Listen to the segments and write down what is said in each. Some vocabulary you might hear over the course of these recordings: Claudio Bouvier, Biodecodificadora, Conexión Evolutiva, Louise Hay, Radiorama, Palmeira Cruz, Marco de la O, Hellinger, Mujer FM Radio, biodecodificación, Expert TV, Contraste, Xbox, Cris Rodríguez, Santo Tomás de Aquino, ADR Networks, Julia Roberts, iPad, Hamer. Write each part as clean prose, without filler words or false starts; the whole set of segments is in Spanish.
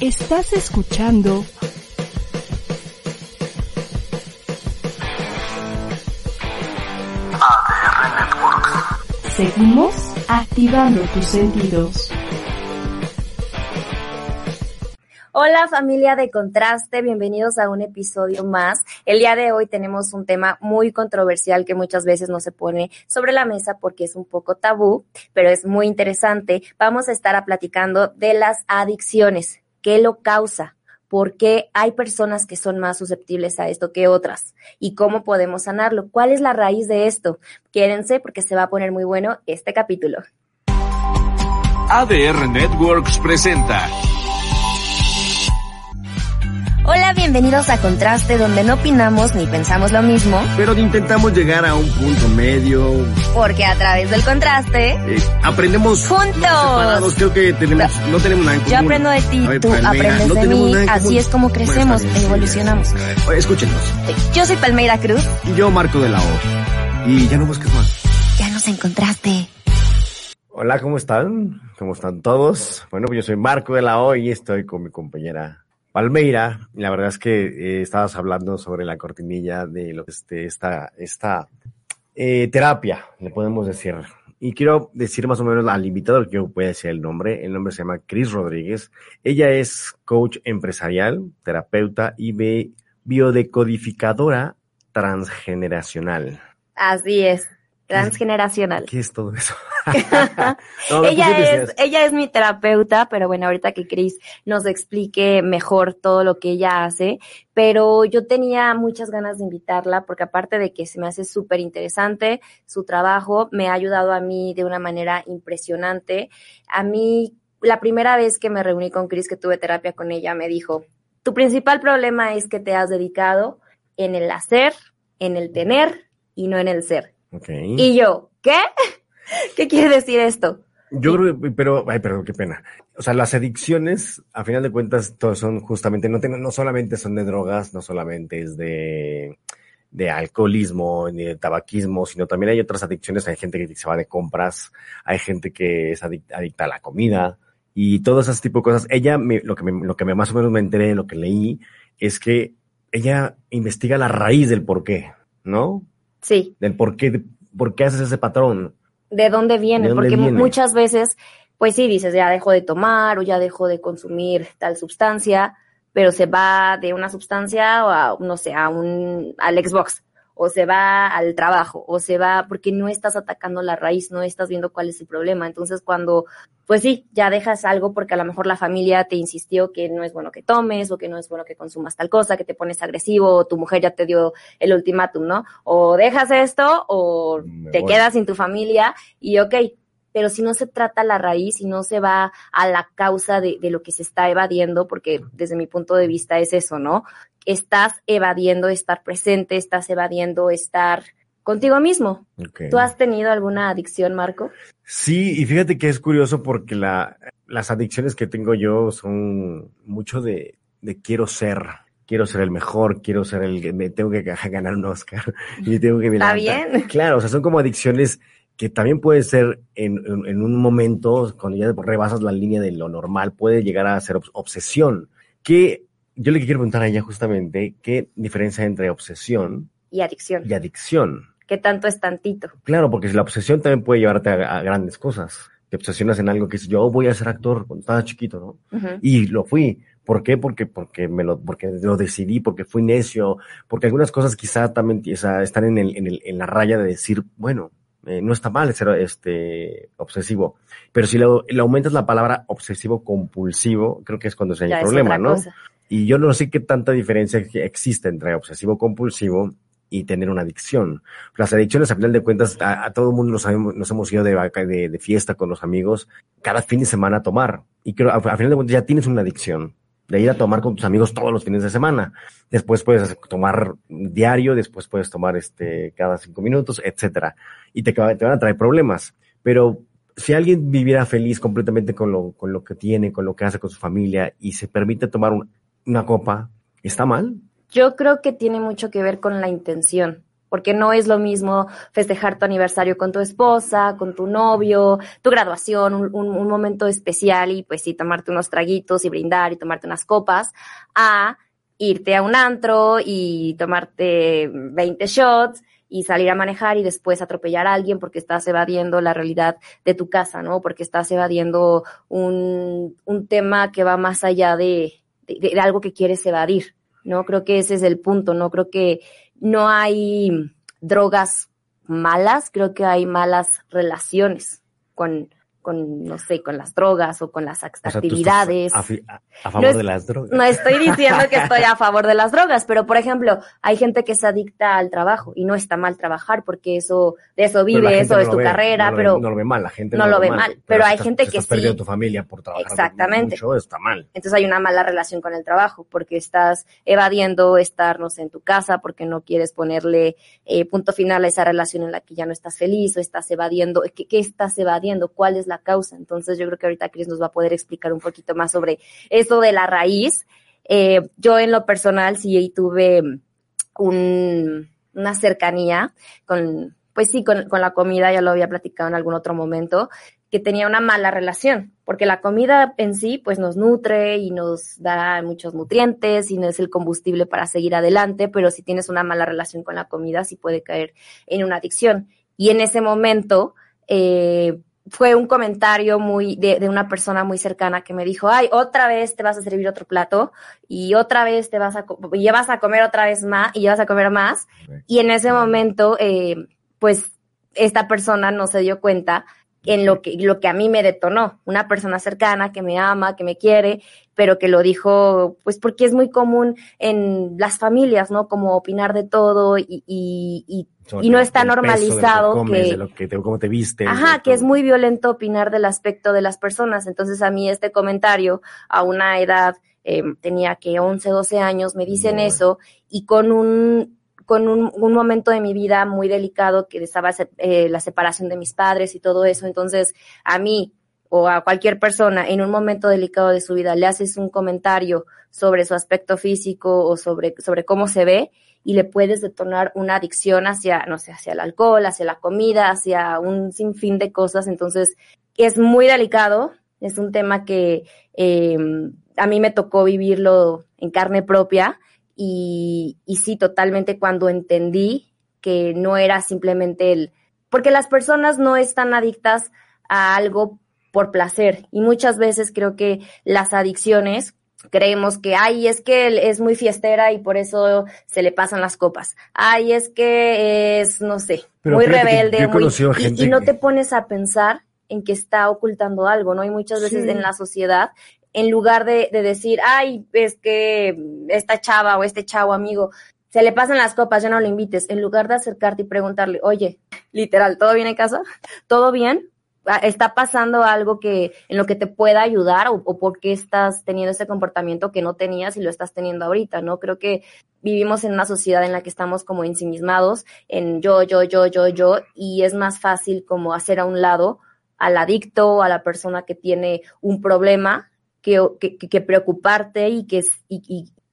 Estás escuchando ADR Networks. Seguimos activando tus sentidos. Hola familia de Contraste, bienvenidos a un episodio más. El día de hoy tenemos un tema muy controversial que muchas veces no se pone sobre la mesa porque es un poco tabú, pero es muy interesante. Vamos a estar platicando de las adicciones. ¿Qué lo causa? ¿Por qué hay personas que son más susceptibles a esto que otras? ¿Y cómo podemos sanarlo? ¿Cuál es la raíz de esto? Quédense porque se va a poner muy bueno este capítulo. ADR Networks presenta... Hola, bienvenidos a Contraste, donde no opinamos ni pensamos lo mismo, pero intentamos llegar a un punto medio, porque a través del contraste aprendemos juntos. Separados, creo que no tenemos nada en común. Yo aprendo de ti, tú aprendes de mí, así es como crecemos, evolucionamos. Oye, escúchenos. Sí. Yo soy Palmeira Cruz. Y yo, Marco de la O. Y ya no busques más. Ya nos encontraste. Hola, ¿cómo están? ¿Cómo están todos? Bueno, pues yo soy Marco de la O y estoy con mi compañera Palmeira. La verdad es que estabas hablando sobre la cortinilla de esta terapia, le podemos decir. Y quiero decir más o menos al invitado, que yo voy a decir el nombre. El nombre se llama Cris Rodríguez. Ella es coach empresarial, terapeuta y biodecodificadora transgeneracional. Así es, transgeneracional. ¿Qué es todo eso? No, ella es mi terapeuta, pero bueno, ahorita que Cris nos explique mejor todo lo que ella hace, pero yo tenía muchas ganas de invitarla porque aparte de que se me hace súper interesante su trabajo, me ha ayudado a mí de una manera impresionante. A mí, la primera vez que me reuní con Cris, que tuve terapia con ella, me dijo, tu principal problema es que te has dedicado en el hacer, en el tener y no en el ser. Okay. Y yo, ¿qué? ¿Qué quiere decir esto? Yo creo que, perdón, qué pena. O sea, las adicciones, a final de cuentas, todos son justamente, no solamente son de drogas, no solamente es de alcoholismo, ni de tabaquismo, sino también hay otras adicciones. Hay gente que se va de compras, hay gente que es adicta a la comida y todo ese tipo de cosas. Ella, lo que más o menos me enteré, lo que leí, es que ella investiga la raíz del porqué, ¿no? Sí. Del por qué haces ese patrón. ¿De dónde viene? Porque muchas veces, pues sí, dices, ya dejo de tomar o ya dejo de consumir tal sustancia, pero se va de una sustancia a, no sé, al Xbox, o se va al trabajo, o se va porque no estás atacando la raíz, no estás viendo cuál es el problema. Entonces cuando, pues sí, ya dejas algo porque a lo mejor la familia te insistió que no es bueno que tomes o que no es bueno que consumas tal cosa, que te pones agresivo, o tu mujer ya te dio el ultimátum, ¿no? O dejas esto o te quedas sin tu familia y okay. Pero si no se trata la raíz y no se va a la causa de lo que se está evadiendo, porque desde mi punto de vista es eso, ¿no? Estás evadiendo estar presente, estás evadiendo estar contigo mismo. Okay. ¿Tú has tenido alguna adicción, Marco? Sí, y fíjate que es curioso porque las adicciones que tengo yo son mucho de quiero ser el mejor, me tengo que ganar un Oscar. Y tengo que ¿Está bien? Claro, o sea, son como adicciones que también puede ser en un momento, cuando ya rebasas la línea de lo normal, puede llegar a ser obsesión. Que yo le quiero preguntar a ella justamente, ¿qué diferencia hay entre obsesión y adicción? ¿Qué tanto es tantito? Claro, porque la obsesión también puede llevarte a grandes cosas. Te obsesionas en algo que es, yo voy a ser actor cuando estaba chiquito, ¿no? Uh-huh. Y lo fui. ¿Por qué? Porque lo decidí, porque fui necio, porque algunas cosas quizá también están en la raya de decir, bueno, no está mal ser obsesivo, pero si le aumentas la palabra obsesivo-compulsivo, creo que es cuando se hay problema, ¿no? Cosa. Y yo no sé qué tanta diferencia existe entre obsesivo-compulsivo y tener una adicción. Las adicciones, a final de cuentas, a todo el mundo nos hemos ido de fiesta con los amigos cada fin de semana a tomar. Y creo, a final de cuentas, ya tienes una adicción de ir a tomar con tus amigos todos los fines de semana. Después puedes tomar diario, después puedes tomar cada 5 minutos, etcétera. Y te van a traer problemas. Pero si alguien viviera feliz completamente con lo que tiene, con lo que hace con su familia y se permite tomar una copa, ¿está mal? Yo creo que tiene mucho que ver con la intención. porque no es lo mismo festejar tu aniversario con tu esposa, con tu novio, tu graduación, un momento especial y pues sí, tomarte unos traguitos y brindar y tomarte unas copas, a irte a un antro y tomarte 20 shots y salir a manejar y después atropellar a alguien porque estás evadiendo la realidad de tu casa, ¿no? Porque estás evadiendo un tema que va más allá de algo que quieres evadir, ¿no? Creo que ese es el punto, ¿no? Creo que no hay drogas malas, creo que hay malas relaciones con no sé, con las drogas o con las actividades. O sea, ¿tú estás a favor de las drogas? No estoy diciendo que estoy a favor de las drogas, pero por ejemplo, hay gente que se adicta al trabajo y no está mal trabajar porque eso, de eso vive, eso es tu carrera, pero no lo ve mal, la gente no lo ve mal, pero hay gente que sí. Estás perdiendo tu familia por trabajar. Exactamente. Mucho, está mal. Entonces hay una mala relación con el trabajo porque estás evadiendo estarnos en tu casa porque no quieres ponerle punto final a esa relación en la que ya no estás feliz o estás evadiendo. ¿Qué estás evadiendo? ¿Cuál es la causa? Entonces yo creo que ahorita Cris nos va a poder explicar un poquito más sobre eso de la raíz. Yo en lo personal sí tuve una cercanía con, pues sí, con la comida, ya lo había platicado en algún otro momento, que tenía una mala relación, porque la comida en sí pues nos nutre y nos da muchos nutrientes y no es el combustible para seguir adelante, pero si tienes una mala relación con la comida sí puede caer en una adicción. Y en ese momento fue un comentario muy de una persona muy cercana que me dijo, ay, otra vez te vas a servir otro plato y otra vez te vas a comer otra vez más y ya vas a comer más. Y en ese momento, pues esta persona no se dio cuenta en lo que a mí me detonó. Una persona cercana que me ama, que me quiere, pero que lo dijo, pues porque es muy común en las familias, ¿no? Como opinar de todo y no está normalizado peso, de lo que comes, cómo te vistes. Ajá, que es muy violento opinar del aspecto de las personas. Entonces a mí este comentario a una edad, tenía que 11, 12 años, me dicen no, eso, y con un momento de mi vida muy delicado que estaba la separación de mis padres y todo eso. Entonces, a mí o a cualquier persona en un momento delicado de su vida le haces un comentario sobre su aspecto físico o sobre cómo se ve y le puedes detonar una adicción hacia, no sé, hacia el alcohol, hacia la comida, hacia un sinfín de cosas. Entonces, es muy delicado, es un tema que a mí me tocó vivirlo en carne propia. Y sí, totalmente cuando entendí que no era simplemente porque las personas no están adictas a algo por placer. Y muchas veces creo que las adicciones creemos que, ay, es que es muy fiestera y por eso se le pasan las copas. Ay, es que es, no sé, pero muy rebelde. Y no te pones a pensar en que está ocultando algo, ¿no? Y muchas veces en la sociedad, en lugar de decir, ay, es que esta chava o este chavo amigo, se le pasan las copas, ya no lo invites. En lugar de acercarte y preguntarle, oye, literal, ¿todo bien en casa? ¿Todo bien? ¿Está pasando algo en lo que te pueda ayudar? ¿O por qué estás teniendo ese comportamiento que no tenías y lo estás teniendo ahorita? ¿No? Creo que vivimos en una sociedad en la que estamos como ensimismados en yo, y es más fácil como hacer a un lado al adicto, a la persona que tiene un problema, que preocuparte y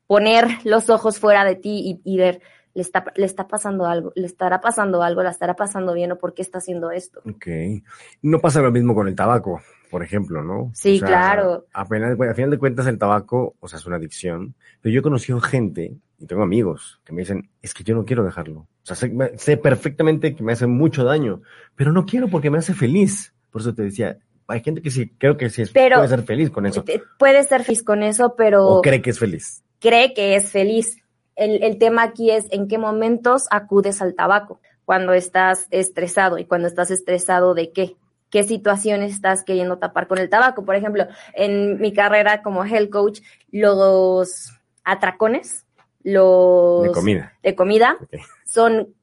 poner los ojos fuera de ti y ver, le está pasando algo, le estará pasando algo, la estará pasando bien o por qué está haciendo esto. Okay. No pasa lo mismo con el tabaco, por ejemplo, ¿no? Sí, o sea, claro. Al final de cuentas el tabaco, o sea, es una adicción, pero yo he conocido gente y tengo amigos que me dicen, es que yo no quiero dejarlo. O sea, sé perfectamente que me hace mucho daño, pero no quiero porque me hace feliz. Por eso te decía, hay gente que sí, creo que sí, pero puede ser feliz con eso. Puede ser feliz con eso, pero... O cree que es feliz. Cree que es feliz. El tema aquí es en qué momentos acudes al tabaco. Cuando estás estresado. ¿Y cuando estás estresado de qué? ¿Qué situaciones estás queriendo tapar con el tabaco? Por ejemplo, en mi carrera como health coach, los atracones, de comida, okay, son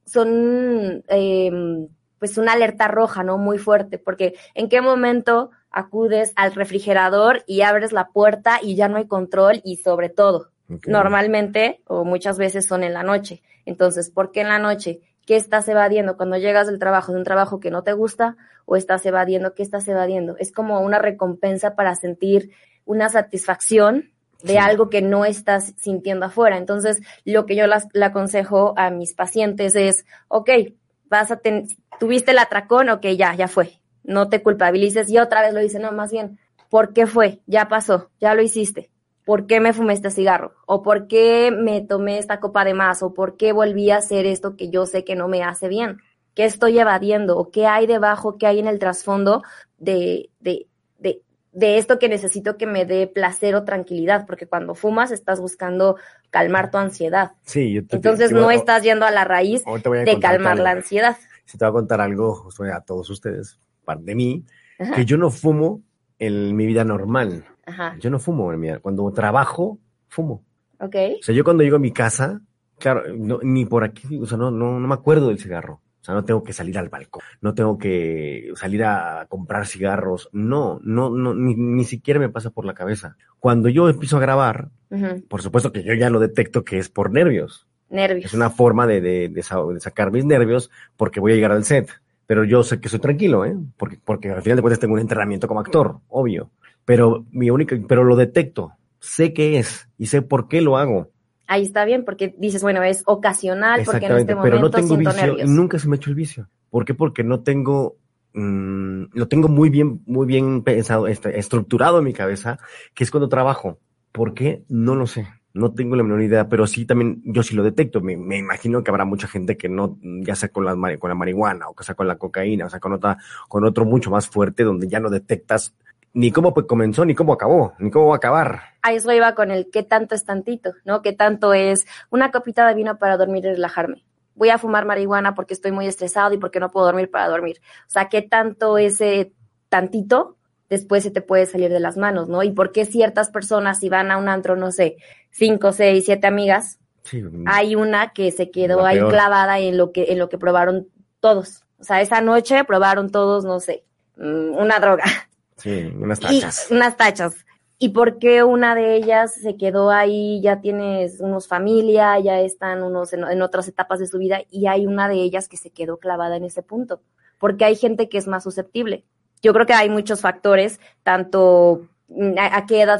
pues una alerta roja, ¿no? Muy fuerte, porque ¿en qué momento acudes al refrigerador y abres la puerta y ya no hay control? Y sobre todo, okay, normalmente o muchas veces son en la noche. Entonces, ¿por qué en la noche? ¿Qué estás evadiendo cuando llegas del trabajo, de un trabajo que no te gusta? ¿O estás evadiendo? ¿Qué estás evadiendo? Es como una recompensa para sentir una satisfacción de algo que no estás sintiendo afuera. Entonces, lo que yo le aconsejo a mis pacientes es, okay, tuviste el atracón, okay, ya fue, no te culpabilices. Y otra vez lo dice, no, más bien, ¿por qué fue? Ya pasó, ya lo hiciste. ¿Por qué me fumé este cigarro? ¿O por qué me tomé esta copa de más? ¿O por qué volví a hacer esto que yo sé que no me hace bien? ¿Qué estoy evadiendo? ¿O qué hay debajo? ¿Qué hay en el trasfondo de esto que necesito que me dé placer o tranquilidad? Porque cuando fumas estás buscando calmar tu ansiedad. Sí, entonces no estás yendo a la raíz de calmar la ansiedad. Se te va a contar algo a todos ustedes, parte de mí, ajá, que yo no fumo en mi vida normal. Ajá. Yo no fumo en mi vida. Cuando trabajo, fumo. Okay. O sea, yo cuando llego a mi casa, claro, no, ni por aquí, o sea, no me acuerdo del cigarro. O sea, no tengo que salir al balcón, no tengo que salir a comprar cigarros. No, ni siquiera me pasa por la cabeza. Cuando yo empiezo a grabar, uh-huh, por supuesto que yo ya lo detecto que es por nervios. Nervios. Es una forma de sacar mis nervios porque voy a llegar al set. Pero yo sé que soy tranquilo, porque al final de cuentas tengo un entrenamiento como actor, obvio. Pero lo detecto, sé qué es y sé por qué lo hago. Ahí está bien, porque dices, bueno, es ocasional, porque en este momento no tengo siento vicio, nervios. Nunca se me ha hecho el vicio. ¿Por qué? Porque no tengo, lo tengo muy bien pensado, estructurado en mi cabeza, que es cuando trabajo. ¿Por qué? No lo sé. No tengo la menor idea, pero sí también, yo sí lo detecto. Me imagino que habrá mucha gente que no, ya sea con la marihuana, o sea, con la cocaína, o sea, con otro mucho más fuerte, donde ya no detectas ni cómo comenzó, ni cómo acabó, ni cómo va a acabar. A eso iba con el qué tanto es tantito, ¿no? Qué tanto es una copita de vino para dormir y relajarme. Voy a fumar marihuana porque estoy muy estresado y porque no puedo dormir para dormir. O sea, qué tanto ese tantito después se te puede salir de las manos, ¿no? Y por qué ciertas personas, si van a un antro, no sé, 5, 6, 7 amigas, sí, hay una que se quedó ahí clavada en lo que probaron todos. O sea, esa noche probaron todos, no sé, una droga. Sí, unas tachas. ¿Y por qué una de ellas se quedó ahí? Ya tienes unos familia, ya están unos en otras etapas de su vida, y hay una de ellas que se quedó clavada en ese punto. Porque hay gente que es más susceptible. Yo creo que hay muchos factores, tanto a qué edad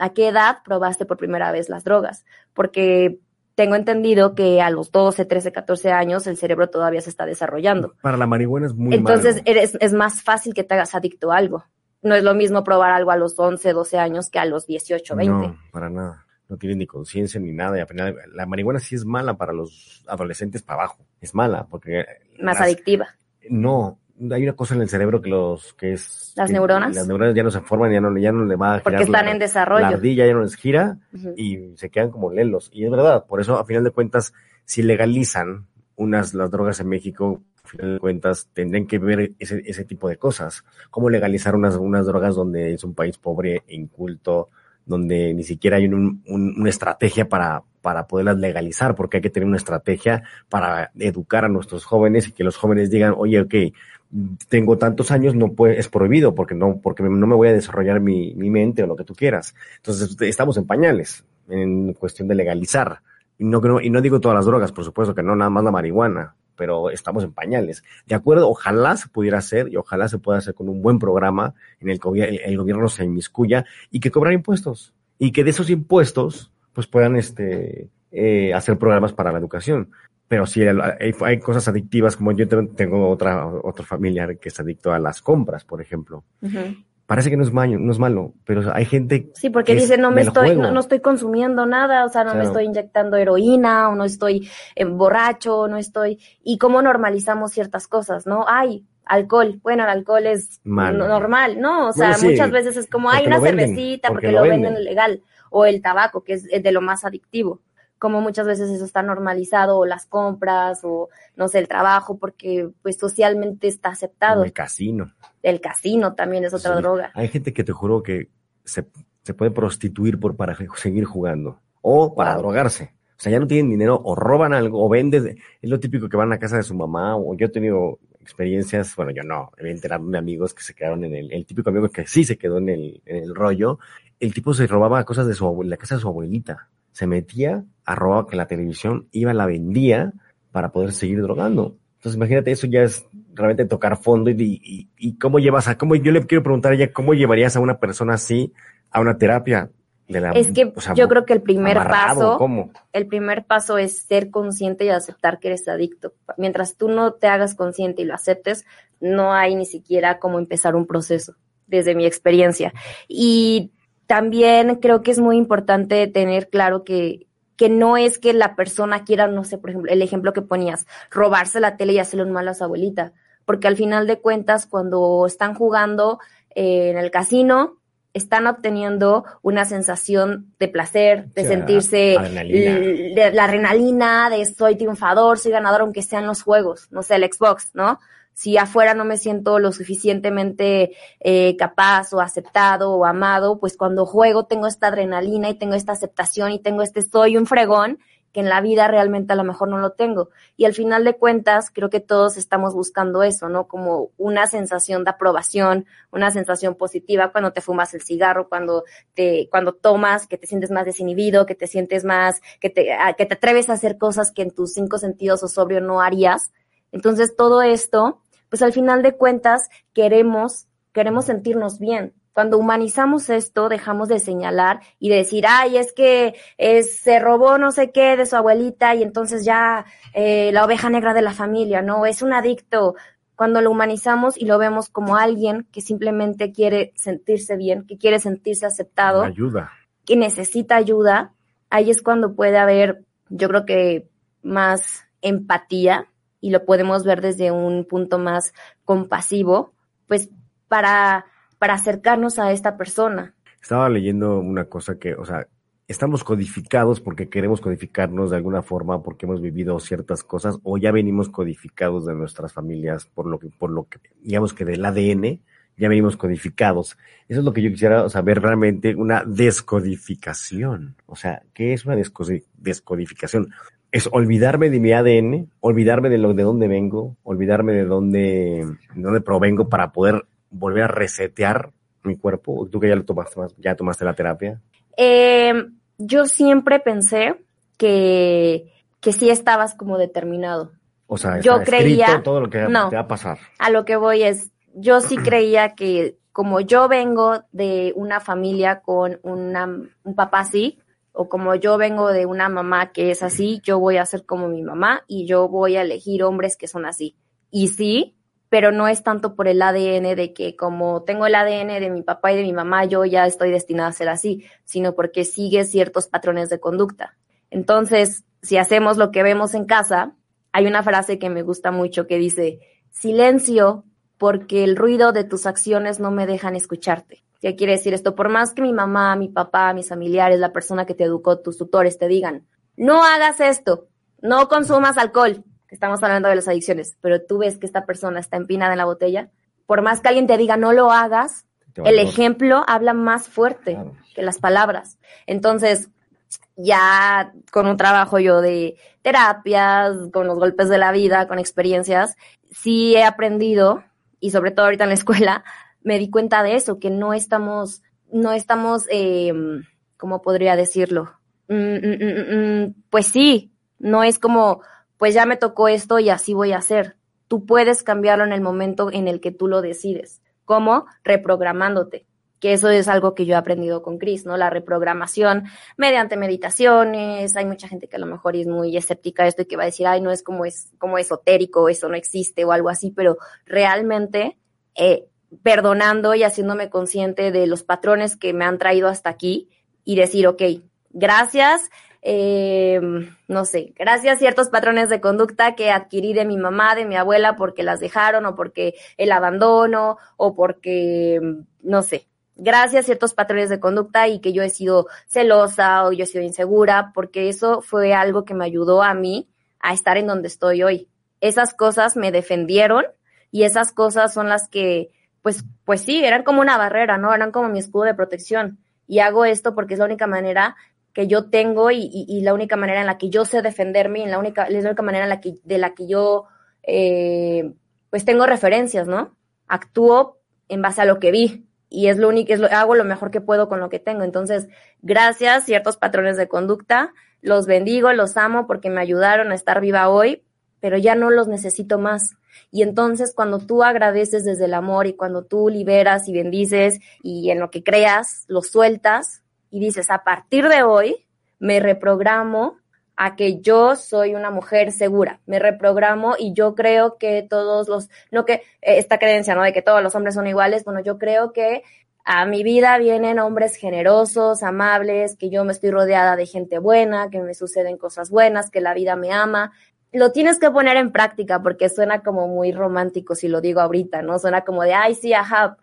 a qué edad probaste por primera vez las drogas. Porque tengo entendido que a los 12, 13, 14 años el cerebro todavía se está desarrollando. Para la marihuana es muy malo. Entonces es más fácil que te hagas adicto a algo. No es lo mismo probar algo a los 11, 12 años que a los 18, 20. No, para nada. No tienes ni conciencia ni nada. La marihuana sí es mala para los adolescentes para abajo. Es mala porque... Más adictiva. No, hay una cosa en el cerebro que es... Las neuronas. Las neuronas ya no se forman, ya no le va a girar. Porque están en desarrollo. La ardilla ya no les gira, uh-huh, y se quedan como lelos. Y es verdad, por eso, a final de cuentas, si legalizan las drogas en México, a final de cuentas, tendrían que ver ese tipo de cosas. Cómo legalizar unas drogas donde es un país pobre e inculto, donde ni siquiera hay una estrategia para poderlas legalizar, porque hay que tener una estrategia para educar a nuestros jóvenes y que los jóvenes digan, oye, okay, tengo tantos años, es prohibido porque no me voy a desarrollar mi mente o lo que tú quieras. Entonces, estamos en pañales en cuestión de legalizar. Y no digo todas las drogas, por supuesto que no, nada más la marihuana, pero estamos en pañales. De acuerdo, ojalá se pudiera hacer y ojalá se pueda hacer con un buen programa en el que el gobierno se inmiscuya y que cobrar impuestos. Y que de esos impuestos pues puedan hacer programas para la educación. Pero sí, hay cosas adictivas, como yo tengo otro familiar que es adicto a las compras, por ejemplo. Uh-huh. Parece que no es malo, pero hay gente... Sí, porque dice, no estoy consumiendo nada, o sea, no, claro, me estoy inyectando heroína, o no estoy borracho, no estoy... Y cómo normalizamos ciertas cosas, ¿no? Ay, alcohol, bueno, el alcohol es malo, normal, ¿no? O sea, bueno, sí, muchas veces es como, hay una cervecita porque lo venden legal, o el tabaco, que es de lo más adictivo. Como muchas veces eso está normalizado, o las compras, o no sé, el trabajo, porque pues socialmente está aceptado. El casino. El casino también es otra droga. Hay gente que te juro que se puede prostituir para seguir jugando, o para drogarse. O sea, ya no tienen dinero, o roban algo, o venden. Es lo típico que van a casa de su mamá, o yo he tenido experiencias, bueno, yo no, he enterado de amigos que se quedaron en el típico amigo que sí se quedó en el rollo. El tipo se robaba cosas de la casa de su abuelita. Se metía, robaba que la televisión, iba, la vendía para poder seguir drogando. Entonces, imagínate, eso ya es realmente tocar fondo y cómo yo le quiero preguntar a ella, ¿cómo llevarías a una persona así a una terapia? Es que o sea, yo creo que el primer paso es ser consciente y aceptar que eres adicto. Mientras tú no te hagas consciente y lo aceptes, no hay ni siquiera cómo empezar un proceso, desde mi experiencia. Y también creo que es muy importante tener claro que no es que la persona quiera, no sé, por ejemplo, el ejemplo que ponías, robarse la tele y hacerle un mal a su abuelita. Porque al final de cuentas, cuando están jugando en el casino, están obteniendo una sensación de placer, de sentirse de la adrenalina, de soy triunfador, soy ganador, aunque sean los juegos, no sé, el Xbox, ¿no? Si afuera no me siento lo suficientemente capaz o aceptado o amado, pues cuando juego tengo esta adrenalina y tengo esta aceptación y tengo soy un fregón, que en la vida realmente a lo mejor no lo tengo. Y al final de cuentas, creo que todos estamos buscando eso, ¿no? Como una sensación de aprobación, una sensación positiva cuando te fumas el cigarro, cuando tomas, que te sientes más desinhibido, que te sientes más, que te atreves a hacer cosas que en tus 5 sentidos o sobrio no harías. Entonces, todo esto, pues al final de cuentas, queremos sentirnos bien. Cuando humanizamos esto, dejamos de señalar y de decir, ay, es que se robó no sé qué de su abuelita y entonces ya la oveja negra de la familia, ¿no? Es un adicto. Cuando lo humanizamos y lo vemos como alguien que simplemente quiere sentirse bien, que quiere sentirse aceptado. Ayuda. Que necesita ayuda. Ahí es cuando puede haber, yo creo que más empatía y lo podemos ver desde un punto más compasivo, pues para acercarnos a esta persona. Estaba leyendo una cosa que, o sea, estamos codificados porque queremos codificarnos de alguna forma, porque hemos vivido ciertas cosas, o ya venimos codificados de nuestras familias, por lo que digamos que del ADN, ya venimos codificados. Eso es lo que yo quisiera saber realmente, una descodificación. O sea, ¿qué es una descodificación? Es olvidarme de mi ADN, olvidarme de dónde vengo, olvidarme de dónde provengo para poder volver a resetear mi cuerpo. ¿Tú que ya tomaste la terapia? Yo siempre pensé que sí estabas como determinado. O sea, yo creía todo lo que te va a pasar. A lo que voy es, yo sí creía que como yo vengo de una familia con un papá así, o como yo vengo de una mamá que es así, yo voy a ser como mi mamá y yo voy a elegir hombres que son así. Y sí, pero no es tanto por el ADN de que como tengo el ADN de mi papá y de mi mamá, yo ya estoy destinada a ser así, sino porque sigue ciertos patrones de conducta. Entonces, si hacemos lo que vemos en casa, hay una frase que me gusta mucho que dice, silencio, porque el ruido de tus acciones no me dejan escucharte. ¿Qué quiere decir esto? Por más que mi mamá, mi papá, mis familiares, la persona que te educó, tus tutores te digan, no hagas esto, no consumas alcohol, estamos hablando de las adicciones, pero tú ves que esta persona está empinada en la botella, por más que alguien te diga no lo hagas, el ejemplo habla más fuerte que las palabras. Entonces, ya con un trabajo yo de terapias, con los golpes de la vida, con experiencias, sí he aprendido, y sobre todo ahorita en la escuela, me di cuenta de eso, que no estamos, ¿cómo podría decirlo? Pues sí, no es como, pues ya me tocó esto y así voy a hacer. Tú puedes cambiarlo en el momento en el que tú lo decides. ¿Cómo? Reprogramándote. Que eso es algo que yo he aprendido con Cris, ¿no? La reprogramación mediante meditaciones. Hay mucha gente que a lo mejor es muy escéptica de esto y que va a decir, ay, no, es como esotérico, eso no existe o algo así, pero realmente perdonando y haciéndome consciente de los patrones que me han traído hasta aquí y decir, ok, gracias, no sé, gracias a ciertos patrones de conducta que adquirí de mi mamá, de mi abuela, porque las dejaron o porque el abandono o porque, no sé, gracias a ciertos patrones de conducta y que yo he sido celosa o yo he sido insegura, porque eso fue algo que me ayudó a mí a estar en donde estoy hoy. Esas cosas me defendieron y esas cosas son las que, pues sí, eran como una barrera, ¿no? Eran como mi escudo de protección y hago esto porque es la única manera que yo tengo y la única manera en la que yo sé defenderme y la única manera en la que, de la que yo pues tengo referencias, ¿no? Actúo en base a lo que vi y es lo único, hago lo mejor que puedo con lo que tengo. Entonces, gracias, ciertos patrones de conducta, los bendigo, los amo porque me ayudaron a estar viva hoy, pero ya no los necesito más. Y entonces cuando tú agradeces desde el amor y cuando tú liberas y bendices y en lo que creas, lo sueltas, y dices, a partir de hoy me reprogramo a que yo soy una mujer segura, me reprogramo y yo creo que todos los, no que esta creencia, ¿no?, de que todos los hombres son iguales, bueno, yo creo que a mi vida vienen hombres generosos, amables, que yo me estoy rodeada de gente buena, que me suceden cosas buenas, que la vida me ama. Lo tienes que poner en práctica porque suena como muy romántico si lo digo ahorita, ¿no? Suena como de, ay, sí, ajá,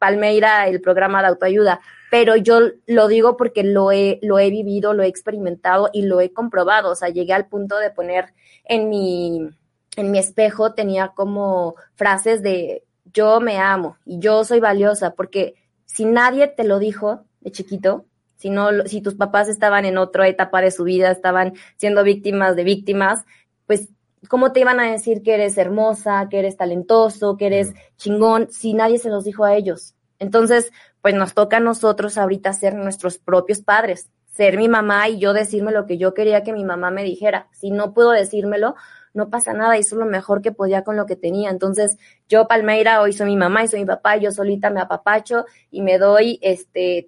Palmeira, el programa de autoayuda. Pero yo lo digo porque lo he vivido, lo he experimentado y lo he comprobado. O sea, llegué al punto de poner en mi espejo, tenía como frases de yo me amo y yo soy valiosa, porque si nadie te lo dijo de chiquito, si tus papás estaban en otra etapa de su vida, estaban siendo víctimas de víctimas, pues ¿cómo te iban a decir que eres hermosa, que eres talentoso, que eres chingón, si nadie se los dijo a ellos? Entonces, pues nos toca a nosotros ahorita ser nuestros propios padres, ser mi mamá y yo decirme lo que yo quería que mi mamá me dijera. Si no puedo decírmelo, no pasa nada, hizo lo mejor que podía con lo que tenía. Entonces, yo, Palmeira, hoy soy mi mamá y soy mi papá, y yo solita me apapacho y me doy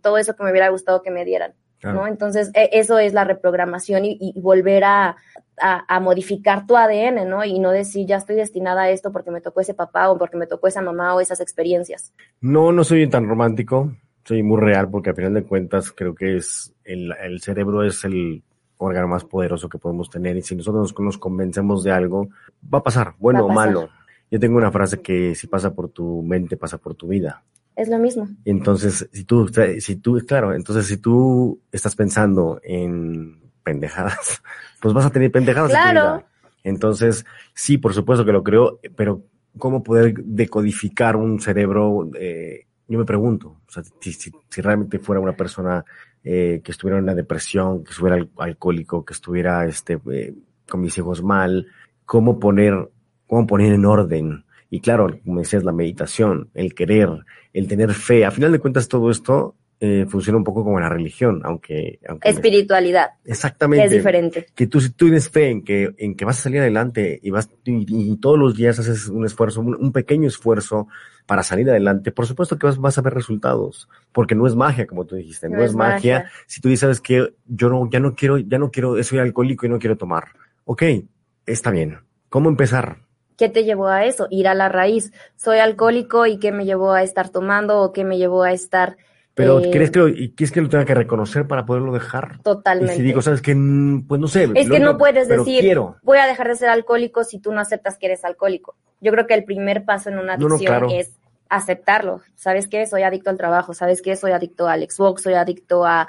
todo eso que me hubiera gustado que me dieran, claro, ¿no? Entonces, eso es la reprogramación y volver a modificar tu ADN, ¿no? Y no decir, ya estoy destinada a esto porque me tocó ese papá o porque me tocó esa mamá o esas experiencias. No soy tan romántico, soy muy real, porque a final de cuentas creo que es el cerebro es el órgano más poderoso que podemos tener, y si nosotros nos convencemos de algo, va a pasar, bueno o malo. Yo tengo una frase que si pasa por tu mente, pasa por tu vida. Es lo mismo. Entonces, si tú estás pensando en pendejadas, pues vas a tener pendejadas. Claro. En tu vida. Entonces, sí, por supuesto que lo creo, pero ¿cómo poder decodificar un cerebro? Yo me pregunto, o sea, si realmente fuera una persona que estuviera en una depresión, que estuviera alcohólico, que estuviera con mis hijos mal, cómo poner en orden. Y claro, como decías, la meditación, el querer, el tener fe. A final de cuentas, todo esto funciona un poco como la religión, aunque espiritualidad. Exactamente. Es diferente. Que tú, si tú tienes fe en que vas a salir adelante y vas y todos los días haces un esfuerzo, un pequeño esfuerzo para salir adelante, por supuesto que vas a ver resultados, porque no es magia, como tú dijiste, no es magia. Si tú dices, sabes que yo ya no quiero, soy alcohólico y no quiero tomar. Okay, está bien. ¿Cómo empezar? ¿Qué te llevó a eso? Ir a la raíz. Soy alcohólico y ¿qué me llevó a estar tomando o qué me llevó a estar? Pero ¿crees que lo tenga que reconocer para poderlo dejar? Totalmente. Y si digo, ¿sabes qué? Pues no sé. Es que no puedes decir, voy a dejar de ser alcohólico si tú no aceptas que eres alcohólico. Yo creo que el primer paso en una adicción es aceptarlo. ¿Sabes qué? Soy adicto al trabajo. ¿Sabes qué? Soy adicto al Xbox, soy adicto al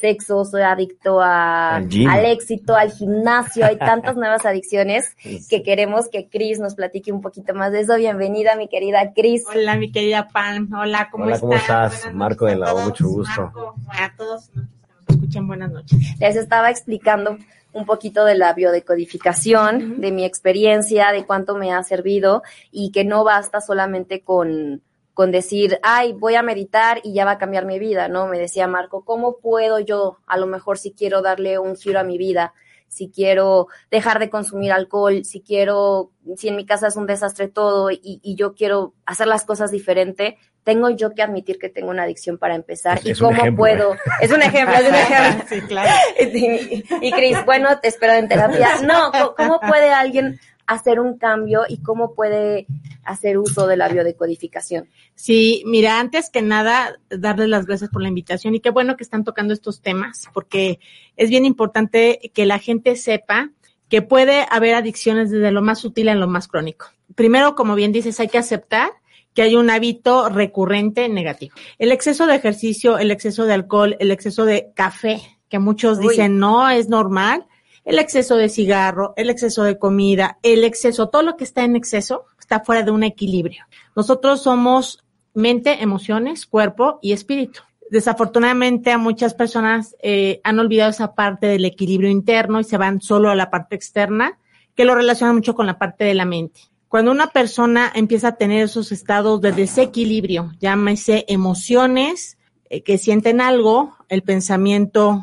sexo, soy adicto al éxito, al gimnasio. Hay tantas nuevas adicciones que queremos que Cris nos platique un poquito más de eso. Bienvenida, mi querida Cris. Hola, mi querida Pam. Hola, ¿cómo estás? Marco de la O, mucho gusto. Marco, a todos los que nos escuchan, buenas noches. Les estaba explicando un poquito de la biodecodificación, de mi experiencia, de cuánto me ha servido, y que no basta solamente con decir, ay, voy a meditar y ya va a cambiar mi vida, ¿no? Me decía Marco, ¿cómo puedo yo, a lo mejor si quiero darle un giro a mi vida, si quiero dejar de consumir alcohol, si en mi casa es un desastre todo y yo quiero hacer las cosas diferente, tengo yo que admitir que tengo una adicción para empezar. Y cómo puedo... Es un ejemplo, es un ejemplo. Sí, claro. Y Cris, bueno, te espero en terapia. No, ¿cómo puede alguien hacer un cambio y cómo puede hacer uso de la biodecodificación? Sí, mira, antes que nada, darles las gracias por la invitación y qué bueno que están tocando estos temas, porque es bien importante que la gente sepa que puede haber adicciones desde lo más sutil a lo más crónico. Primero, como bien dices, hay que aceptar que hay un hábito recurrente negativo. El exceso de ejercicio, el exceso de alcohol, el exceso de café, que muchos dicen no es normal, el exceso de cigarro, el exceso de comida, el exceso, todo lo que está en exceso está fuera de un equilibrio. Nosotros somos mente, emociones, cuerpo y espíritu. Desafortunadamente a muchas personas han olvidado esa parte del equilibrio interno y se van solo a la parte externa, que lo relacionan mucho con la parte de la mente. Cuando una persona empieza a tener esos estados de desequilibrio, llámese emociones, que sienten algo, el pensamiento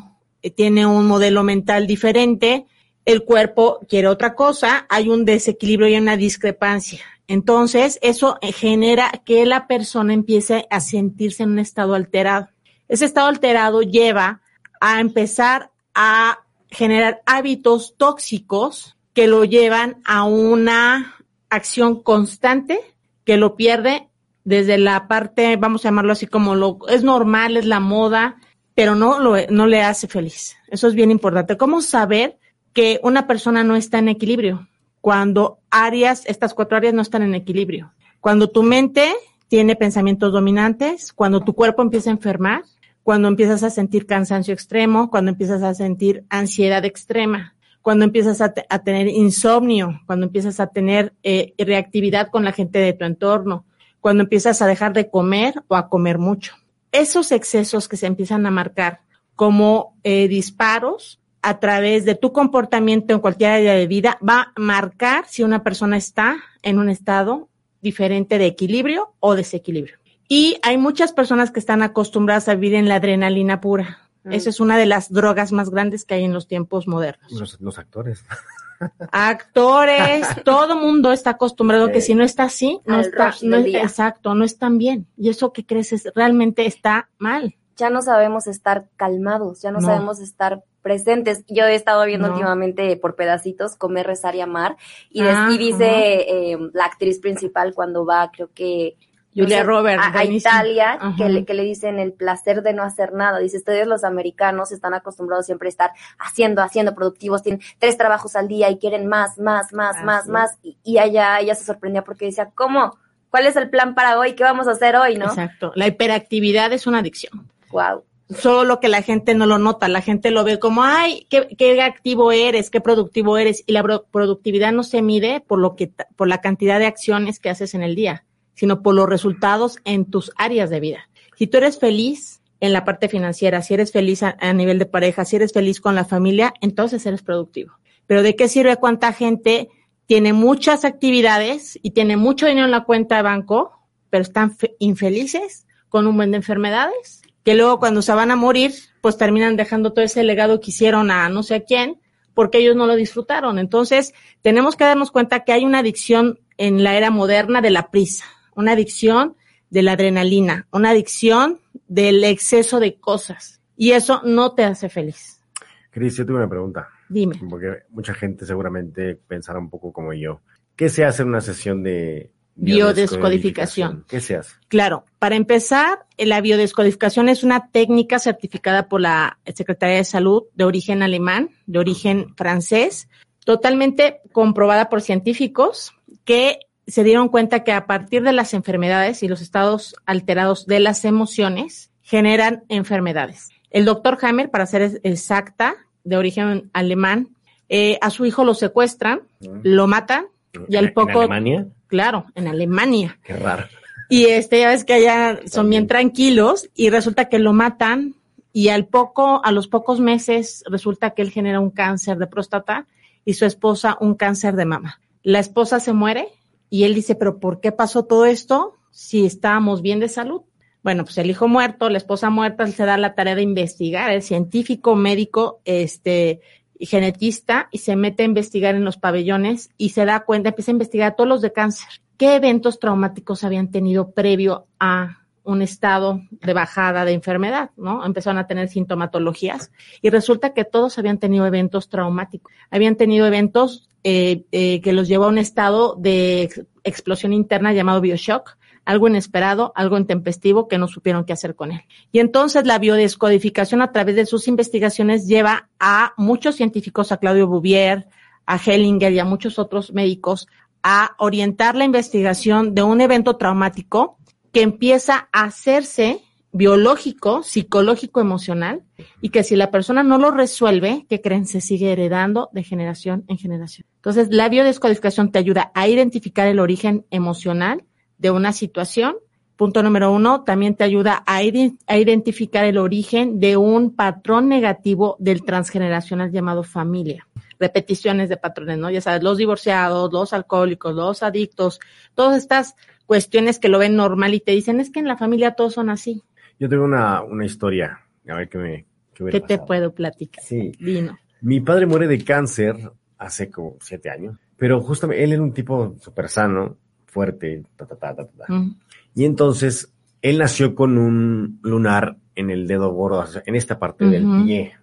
tiene un modelo mental diferente, el cuerpo quiere otra cosa, hay un desequilibrio y una discrepancia. Entonces, eso genera que la persona empiece a sentirse en un estado alterado. Ese estado alterado lleva a empezar a generar hábitos tóxicos que lo llevan a una acción constante que lo pierde desde la parte, vamos a llamarlo así como lo es normal, es la moda, pero no le hace feliz. Eso es bien importante. ¿Cómo saber que una persona no está en equilibrio? Cuando estas 4 áreas no están en equilibrio. Cuando tu mente tiene pensamientos dominantes, cuando tu cuerpo empieza a enfermar, cuando empiezas a sentir cansancio extremo, cuando empiezas a sentir ansiedad extrema, cuando empiezas a tener insomnio, cuando empiezas a tener reactividad con la gente de tu entorno, cuando empiezas a dejar de comer o a comer mucho. Esos excesos que se empiezan a marcar como disparos a través de tu comportamiento en cualquier área de vida va a marcar si una persona está en un estado diferente de equilibrio o desequilibrio. Y hay muchas personas que están acostumbradas a vivir en la adrenalina pura. Esa es una de las drogas más grandes que hay en los tiempos modernos. Los actores. Actores, todo mundo está acostumbrado que si no está así, no están bien. Y eso que crees realmente está mal. Ya no sabemos estar calmados, ya no sabemos estar presentes. Yo he estado viendo últimamente por pedacitos Comer, Rezar y Amar. Y, y dice la actriz principal cuando va, creo que Julia Roberts, a Italia, que le dicen el placer de no hacer nada. Dice, ustedes los americanos están acostumbrados siempre a estar haciendo productivos, tienen 3 trabajos al día y quieren más. Y allá ella se sorprendía porque decía, ¿cómo? ¿Cuál es el plan para hoy? ¿Qué vamos a hacer hoy? ¿No? Exacto. La hiperactividad es una adicción. Wow. Solo que la gente no lo nota, la gente lo ve como, ay, qué activo eres, qué productivo eres. Y la productividad no se mide por la cantidad de acciones que haces en el día, sino por los resultados en tus áreas de vida. Si tú eres feliz en la parte financiera, si eres feliz a nivel de pareja, si eres feliz con la familia, entonces eres productivo. Pero ¿de qué sirve cuánta gente tiene muchas actividades y tiene mucho dinero en la cuenta de banco, pero están infelices con un buen de enfermedades, que luego cuando se van a morir, pues terminan dejando todo ese legado que hicieron a no sé a quién, porque ellos no lo disfrutaron? Entonces, tenemos que darnos cuenta que hay una adicción en la era moderna de la prisa, una adicción de la adrenalina, una adicción del exceso de cosas. Y eso no te hace feliz. Cris, yo tengo una pregunta. Dime. Porque mucha gente seguramente pensará un poco como yo. ¿Qué se hace en una sesión de biodescodificación? ¿Qué se hace? Claro, para empezar, la biodescodificación es una técnica certificada por la Secretaría de Salud de origen alemán, de origen francés, totalmente comprobada por científicos que se dieron cuenta que a partir de las enfermedades y los estados alterados de las emociones generan enfermedades. El doctor Hamer, para ser exacta, de origen alemán, a su hijo lo secuestran, lo matan y al poco... ¿En Alemania? Claro, en Alemania. Qué raro. Y ya ves que allá son bien tranquilos y resulta que lo matan y a los pocos meses resulta que él genera un cáncer de próstata y su esposa un cáncer de mama. La esposa se muere. Y él dice, ¿pero por qué pasó todo esto si estábamos bien de salud? Bueno, pues el hijo muerto, la esposa muerta, él se da la tarea de investigar, el científico, médico, genetista, y se mete a investigar en los pabellones y se da cuenta, empieza a investigar a todos los de cáncer. ¿Qué eventos traumáticos habían tenido previo a un estado de bajada de enfermedad, ¿no? Empezaron a tener sintomatologías y resulta que todos habían tenido eventos traumáticos, habían tenido eventos que los llevó a un estado de explosión interna llamado bioshock, algo inesperado, algo intempestivo que no supieron qué hacer con él. Y entonces la biodescodificación a través de sus investigaciones lleva a muchos científicos, a Claudio Bouvier, a Hellinger y a muchos otros médicos a orientar la investigación de un evento traumático que empieza a hacerse biológico, psicológico, emocional, y que si la persona no lo resuelve, ¿qué creen? Se sigue heredando de generación en generación. Entonces, la biodescodificación te ayuda a identificar el origen emocional de una situación. Punto número 1, también te ayuda a identificar el origen de un patrón negativo del transgeneracional llamado familia. Repeticiones de patrones, ¿no? Ya sabes, los divorciados, los alcohólicos, los adictos, todas estas cuestiones que lo ven normal y te dicen, es que en la familia todos son así. Yo tengo una historia, a ver qué ¿Qué pasado? Te puedo platicar? Sí. Dino. Mi padre muere de cáncer hace como 7 años, pero justamente él era un tipo súper sano, fuerte, Y entonces él nació con un lunar en el dedo gordo, en esta parte del pie,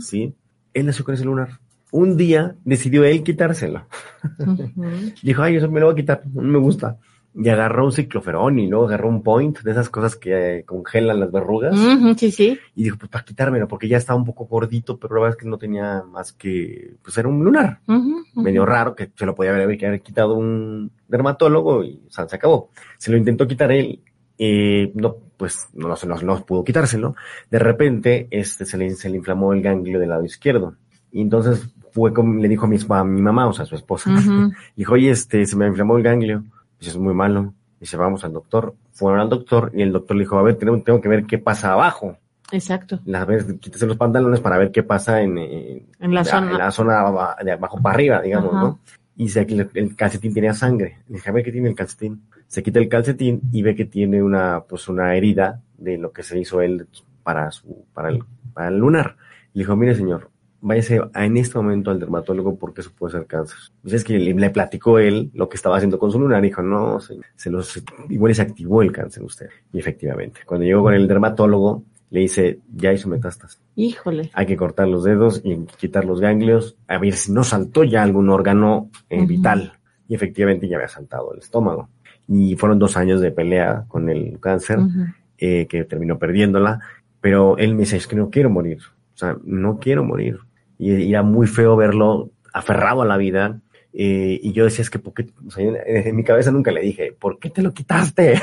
¿sí? Él nació con ese lunar. Un día decidió él quitárselo. Dijo, ay, eso me lo voy a quitar, no me gusta. Y agarró un cicloferón y luego agarró un point, de esas cosas que congelan las verrugas. Sí, sí. Y dijo, pues para quitármelo, porque ya estaba un poco gordito, pero la verdad es que no tenía más que, pues era un lunar. Medio raro, que se lo podía haber quitado un dermatólogo y o sea, se acabó. Se lo intentó quitar él, no pudo quitárselo. De repente, se le inflamó el ganglio del lado izquierdo. Y entonces le dijo a mi mamá, o sea, a su esposa. Dijo, oye, se me inflamó el ganglio. Dice, es muy malo. Dice, vamos al doctor. Fueron al doctor y el doctor le dijo, a ver, tengo que ver qué pasa abajo. Exacto. Quítese los pantalones para ver qué pasa en la zona de abajo para arriba, digamos, ¿no? Y dice, aquí el calcetín tenía sangre. Le dije, a ver, ¿qué tiene el calcetín? Se quita el calcetín y ve que tiene una herida de lo que se hizo él para el lunar. Le dijo, mire, señor, váyase en este momento al dermatólogo porque eso puede ser cáncer. Entonces es que le platicó él lo que estaba haciendo con su lunar y dijo, no, igual se activó el cáncer usted. Y efectivamente, cuando llegó con el dermatólogo, le dice, ya hizo metástasis. Híjole. Hay que cortar los dedos y quitar los ganglios, a ver si no saltó ya algún órgano vital. Y efectivamente ya había saltado el estómago. Y fueron 2 años de pelea con el cáncer, que terminó perdiéndola. Pero él me dice, es que no quiero morir. O sea, no quiero morir. Y era muy feo verlo aferrado a la vida. Y yo decía, es que, ¿por qué? O sea, en mi cabeza nunca le dije, ¿por qué te lo quitaste?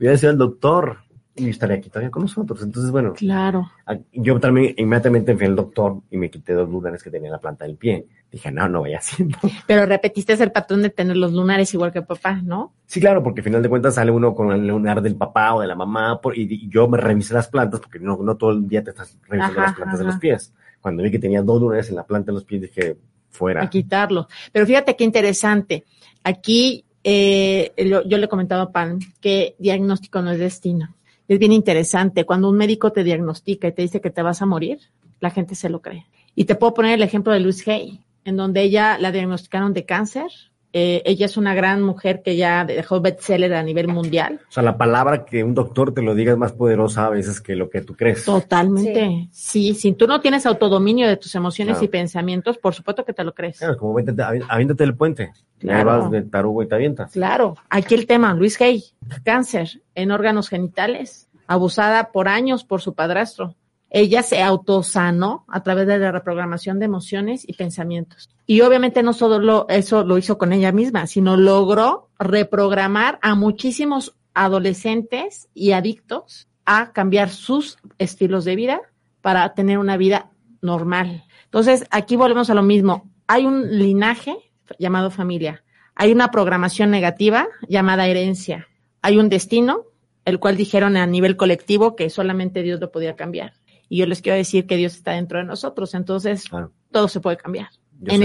Hubiera sido el doctor y estaría aquí todavía con nosotros. Entonces, bueno. Claro. Yo también inmediatamente fui al doctor y me quité 2 lunares que tenía en la planta del pie. Dije, no vaya haciendo. Pero repetiste el patrón de tener los lunares igual que papá, ¿no? Sí, claro, porque al final de cuentas sale uno con el lunar del papá o de la mamá. Y yo me revisé las plantas porque no todo el día te estás revisando las plantas de los pies. Cuando vi que tenía 2 lunares en la planta de los pies, dije, fuera. A quitarlo. Pero fíjate qué interesante. Aquí yo le comentaba a Pan que diagnóstico no es destino. Es bien interesante. Cuando un médico te diagnostica y te dice que te vas a morir, la gente se lo cree. Y te puedo poner el ejemplo de Louise Hay, en donde ella la diagnosticaron de cáncer. Ella es una gran mujer que ya dejó bestseller a nivel mundial. O sea, la palabra que un doctor te lo diga es más poderosa a veces que lo que tú crees. Totalmente. Sí, si tú no tienes autodominio de tus emociones y pensamientos, por supuesto que te lo crees. Claro, como aviéntate el puente. Claro. Ahí vas de tarugo y te avientas. Claro. Aquí el tema, Louise Hay, cáncer en órganos genitales, abusada por años por su padrastro. Ella se autosanó a través de la reprogramación de emociones y pensamientos. Y obviamente no solo eso lo hizo con ella misma, sino logró reprogramar a muchísimos adolescentes y adictos a cambiar sus estilos de vida para tener una vida normal. Entonces, aquí volvemos a lo mismo. Hay un linaje llamado familia. Hay una programación negativa llamada herencia. Hay un destino, el cual dijeron a nivel colectivo que solamente Dios lo podía cambiar. Y yo les quiero decir que Dios está dentro de nosotros, entonces todo se puede cambiar. En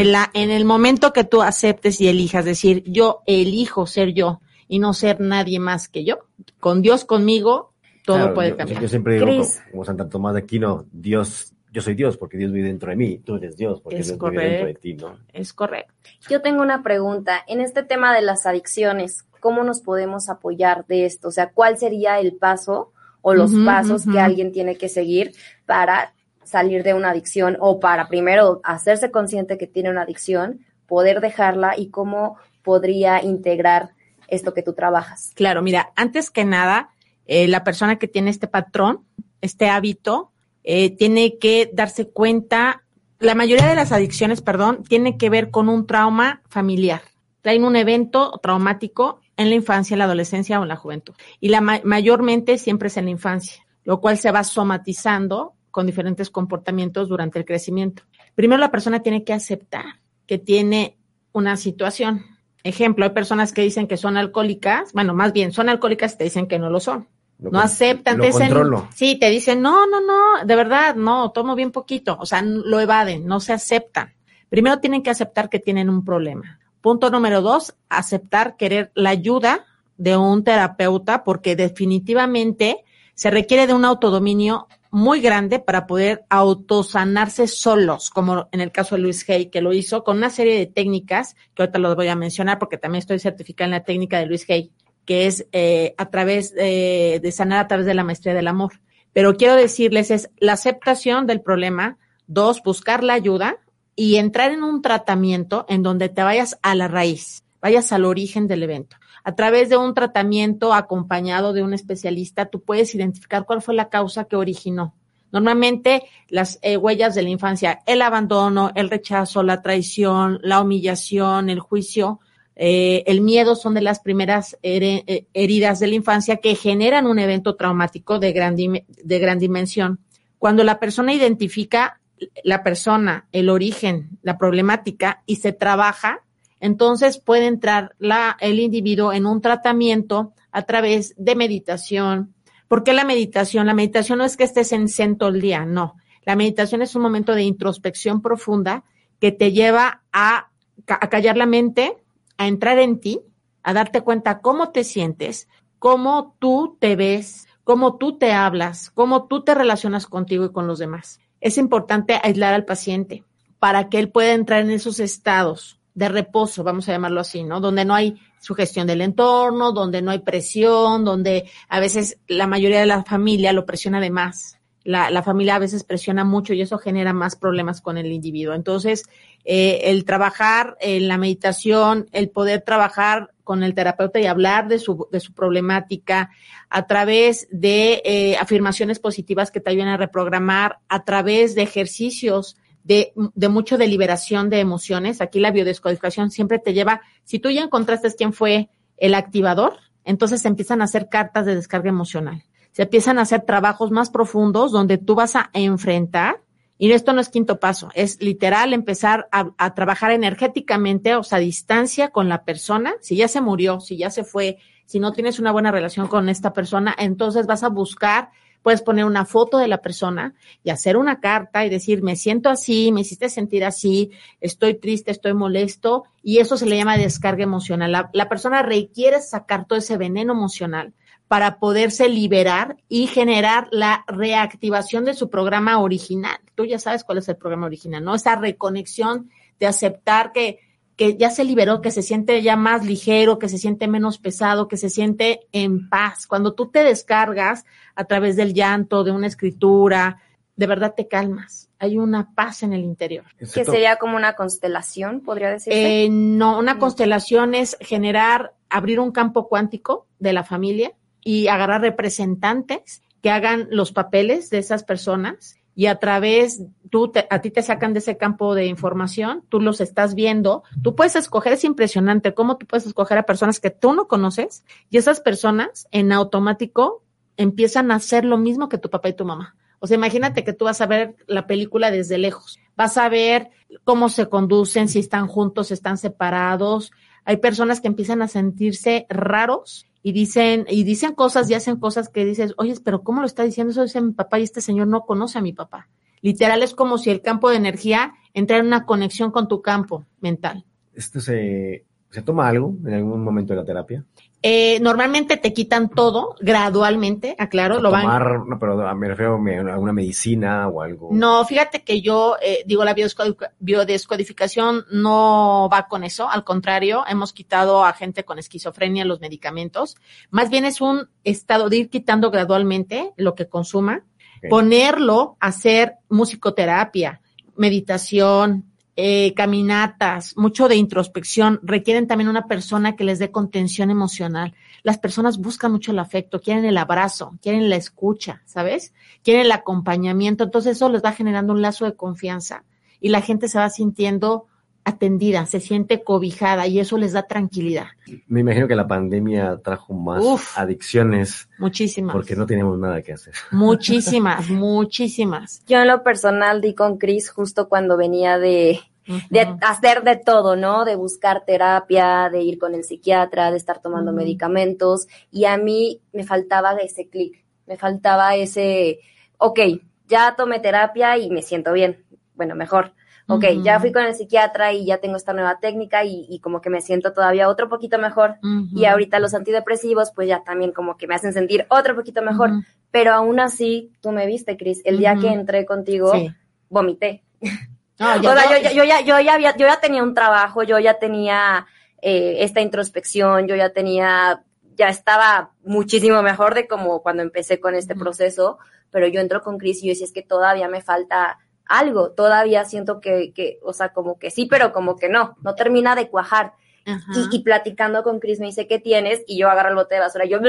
el momento que tú aceptes y elijas, decir, yo elijo ser yo y no ser nadie más que yo, con Dios conmigo, todo puede cambiar. Yo siempre digo, como Santo Tomás de Aquino, Dios, yo soy Dios porque Dios vive dentro de mí, tú eres Dios porque Dios vive dentro de ti, ¿no? Es correcto. Yo tengo una pregunta, en este tema de las adicciones, ¿cómo nos podemos apoyar de esto? O sea, ¿cuál sería el paso o los pasos que alguien tiene que seguir para salir de una adicción o para primero hacerse consciente que tiene una adicción, poder dejarla y cómo podría integrar esto que tú trabajas? Claro, mira, antes que nada, la persona que tiene este patrón, este hábito, tiene que darse cuenta, la mayoría de las adicciones, tiene que ver con un trauma familiar. Traen un evento traumático en la infancia, en la adolescencia o en la juventud. Y mayormente siempre es en la infancia, lo cual se va somatizando con diferentes comportamientos durante el crecimiento. Primero la persona tiene que aceptar que tiene una situación. Ejemplo, hay personas que dicen que son alcohólicas, son alcohólicas y te dicen que no lo son. No aceptan, te dicen, sí, te dicen, no, de verdad, no, tomo bien poquito. O sea, lo evaden, no se aceptan. Primero tienen que aceptar que tienen un problema. Punto número 2, aceptar querer la ayuda de un terapeuta porque definitivamente se requiere de un autodominio muy grande para poder autosanarse solos, como en el caso de Louise Hay, que lo hizo con una serie de técnicas, que ahorita los voy a mencionar porque también estoy certificada en la técnica de Louise Hay, que es de sanar a través de la maestría del amor. Pero quiero decirles, es la aceptación del problema, 2, buscar la ayuda y entrar en un tratamiento en donde te vayas a la raíz, vayas al origen del evento. A través de un tratamiento acompañado de un especialista, tú puedes identificar cuál fue la causa que originó. Normalmente las huellas de la infancia, el abandono, el rechazo, la traición, la humillación, el juicio, el miedo son de las primeras heridas de la infancia que generan un evento traumático de gran dimensión. Cuando la persona identifica el origen, la problemática y se trabaja, entonces puede entrar el individuo en un tratamiento a través de meditación. ¿Por qué la meditación? La meditación no es que estés en zen todo el día, no. La meditación es un momento de introspección profunda que te lleva a callar la mente, a entrar en ti, a darte cuenta cómo te sientes, cómo tú te ves, cómo tú te hablas, cómo tú te relacionas contigo y con los demás. Es importante aislar al paciente para que él pueda entrar en esos estados de reposo, vamos a llamarlo así, ¿no? Donde no hay sugestión del entorno, donde no hay presión, donde a veces la mayoría de la familia lo presiona de más. La familia a veces presiona mucho y eso genera más problemas con el individuo. Entonces, el trabajar en la meditación, el poder trabajar con el terapeuta y hablar de su problemática a través de afirmaciones positivas que te ayuden a reprogramar, a través de ejercicios de mucho de liberación de emociones. Aquí la biodescodificación siempre te lleva, si tú ya encontraste quién fue el activador, entonces se empiezan a hacer cartas de descarga emocional, se empiezan a hacer trabajos más profundos donde tú vas a enfrentar, y esto no es quinto paso, es literal empezar a trabajar energéticamente, o sea, a distancia con la persona. Si ya se murió, si ya se fue, si no tienes una buena relación con esta persona, entonces vas a buscar. Puedes poner una foto de la persona y hacer una carta y decir, me siento así, me hiciste sentir así, estoy triste, estoy molesto, y eso se le llama descarga emocional. La persona requiere sacar todo ese veneno emocional para poderse liberar y generar la reactivación de su programa original. Tú ya sabes cuál es el programa original, ¿no? Esa reconexión de aceptar que ya se liberó, que se siente ya más ligero, que se siente menos pesado, que se siente en paz. Cuando tú te descargas a través del llanto, de una escritura, de verdad te calmas. Hay una paz en el interior. ¿Que sería como una constelación, podría decirse? No, una constelación es generar, abrir un campo cuántico de la familia y agarrar representantes que hagan los papeles de esas personas. Y a través, a ti te sacan de ese campo de información, tú los estás viendo, tú puedes escoger, es impresionante cómo tú puedes escoger a personas que tú no conoces, y esas personas en automático empiezan a hacer lo mismo que tu papá y tu mamá. O sea, imagínate que tú vas a ver la película desde lejos, vas a ver cómo se conducen, si están juntos, si están separados. Hay personas que empiezan a sentirse raros y dicen cosas y hacen cosas que dices, oye, pero ¿cómo lo está diciendo? Eso dice mi papá y este señor no conoce a mi papá. Literal es como si el campo de energía entrara en una conexión con tu campo mental. ¿Esto se toma algo en algún momento de la terapia? Normalmente te quitan todo gradualmente, aclaro. Me refiero a alguna medicina o algo. No, fíjate que yo, la biodescodificación no va con eso, al contrario, hemos quitado a gente con esquizofrenia los medicamentos. Más bien es un estado de ir quitando gradualmente lo que consuma, okay. Ponerlo a hacer musicoterapia, meditación, caminatas, mucho de introspección, requieren también una persona que les dé contención emocional. Las personas buscan mucho el afecto, quieren el abrazo, quieren la escucha, ¿sabes? Quieren el acompañamiento, entonces eso les va generando un lazo de confianza y la gente se va sintiendo atendida, se siente cobijada y eso les da tranquilidad. Me imagino que la pandemia trajo más adicciones. Muchísimas. Porque no teníamos nada que hacer. Muchísimas, muchísimas. Yo en lo personal di con Cris justo cuando venía de hacer de todo, ¿no? De buscar terapia, de ir con el psiquiatra, de estar tomando medicamentos, y a mí me faltaba ese clic, me faltaba ese, okay, ya tomé terapia y me siento bien, bueno, mejor. Okay, ya fui con el psiquiatra y ya tengo esta nueva técnica y como que me siento todavía otro poquito mejor. Y ahorita los antidepresivos pues ya también como que me hacen sentir otro poquito mejor. Pero aún así, tú me viste, Cris, el día que entré contigo, sí, vomité. Yo ya tenía un trabajo, yo ya tenía esta introspección, yo ya tenía ya estaba muchísimo mejor de como cuando empecé con este proceso, pero yo entro con Cris y yo decía, es que todavía me falta algo, todavía siento que o sea, como que sí, pero como que no termina de cuajar. Y platicando con Cris me dice, ¿qué tienes? Y yo agarro el bote de basura, yo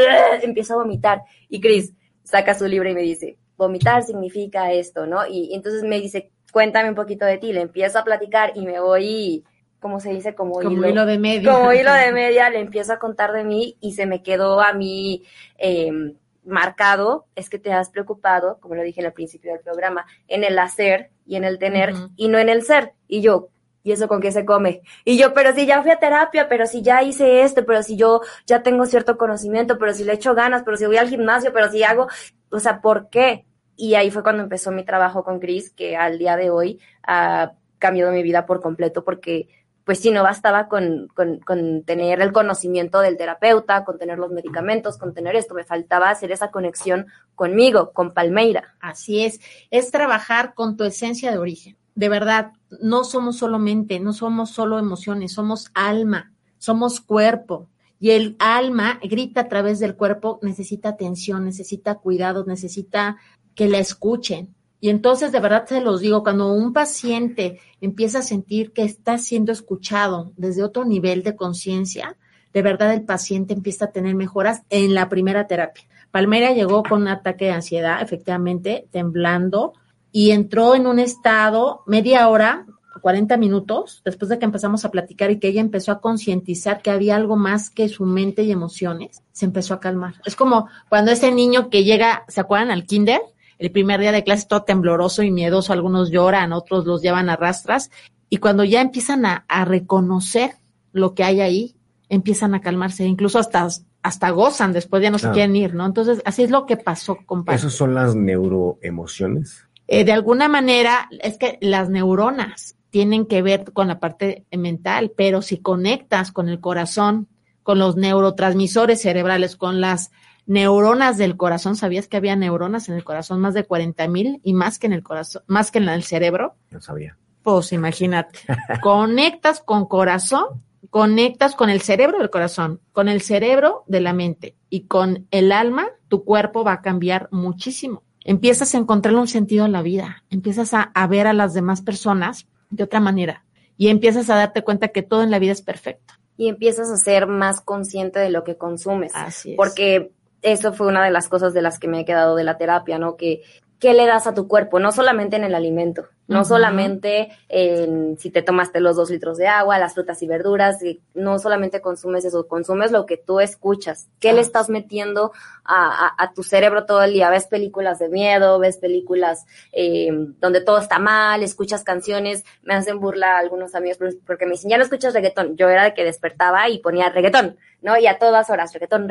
empiezo a vomitar. Y Cris saca su libro y me dice, vomitar significa esto, ¿no? Y entonces me dice, cuéntame un poquito de ti. Le empiezo a platicar y me voy, ¿cómo se dice? Como hilo de media. Como hilo de media, le empiezo a contar de mí y se me quedó a mí marcado, es que te has preocupado, como lo dije en el principio del programa, en el hacer y en el tener y no en el ser. Y yo, ¿y eso con qué se come? Y yo, pero si ya fui a terapia, pero si ya hice esto, pero si yo ya tengo cierto conocimiento, pero si le echo ganas, pero si voy al gimnasio, pero si hago, o sea, ¿por qué? Y ahí fue cuando empezó mi trabajo con Cris, que al día de hoy ha cambiado mi vida por completo, porque pues sí, no bastaba con tener el conocimiento del terapeuta, con tener los medicamentos, con tener esto, me faltaba hacer esa conexión conmigo, con Palmeira. Así es trabajar con tu esencia de origen. De verdad, no somos solo mente, no somos solo emociones, somos alma, somos cuerpo. Y el alma grita a través del cuerpo, necesita atención, necesita cuidados, necesita que la escuchen. Y entonces, de verdad, se los digo, cuando un paciente empieza a sentir que está siendo escuchado desde otro nivel de conciencia, de verdad el paciente empieza a tener mejoras en la primera terapia. Palmeira llegó con un ataque de ansiedad, efectivamente, temblando, y entró en un estado media hora, 40 minutos, después de que empezamos a platicar y que ella empezó a concientizar que había algo más que su mente y emociones, se empezó a calmar. Es como cuando ese niño que llega, ¿se acuerdan? Al kinder, el primer día de clase todo tembloroso y miedoso, algunos lloran, otros los llevan a rastras, y cuando ya empiezan a reconocer lo que hay ahí, empiezan a calmarse, incluso hasta gozan, después ya no se quieren ir, ¿no? Entonces, así es lo que pasó, compadre. ¿Esas son las neuroemociones? De alguna manera, es que las neuronas tienen que ver con la parte mental, pero si conectas con el corazón, con los neurotransmisores cerebrales, con las neuronas del corazón, ¿sabías que había neuronas en el corazón? Más de 40,000 y más que en el corazón, más que en el cerebro. No sabía. Pues imagínate, conectas con corazón, conectas con el cerebro del corazón, con el cerebro de la mente y con el alma, tu cuerpo va a cambiar muchísimo. Empiezas a encontrarle un sentido a la vida, empiezas a ver a las demás personas de otra manera y empiezas a darte cuenta que todo en la vida es perfecto. Y empiezas a ser más consciente de lo que consumes. Así es. Porque eso fue una de las cosas de las que me he quedado de la terapia, ¿no? Que ¿qué le das a tu cuerpo? No solamente en el alimento, no solamente en si te tomaste los 2 litros de agua, las frutas y verduras, no solamente consumes eso, consumes lo que tú escuchas. ¿Qué le estás metiendo a tu cerebro todo el día? ¿Ves películas de miedo? ¿Ves películas donde todo está mal? ¿Escuchas canciones? Me hacen burla algunos amigos porque me dicen, ya no escuchas reggaetón. Yo era de que despertaba y ponía reggaetón, ¿no? Y a todas horas, reggaetón,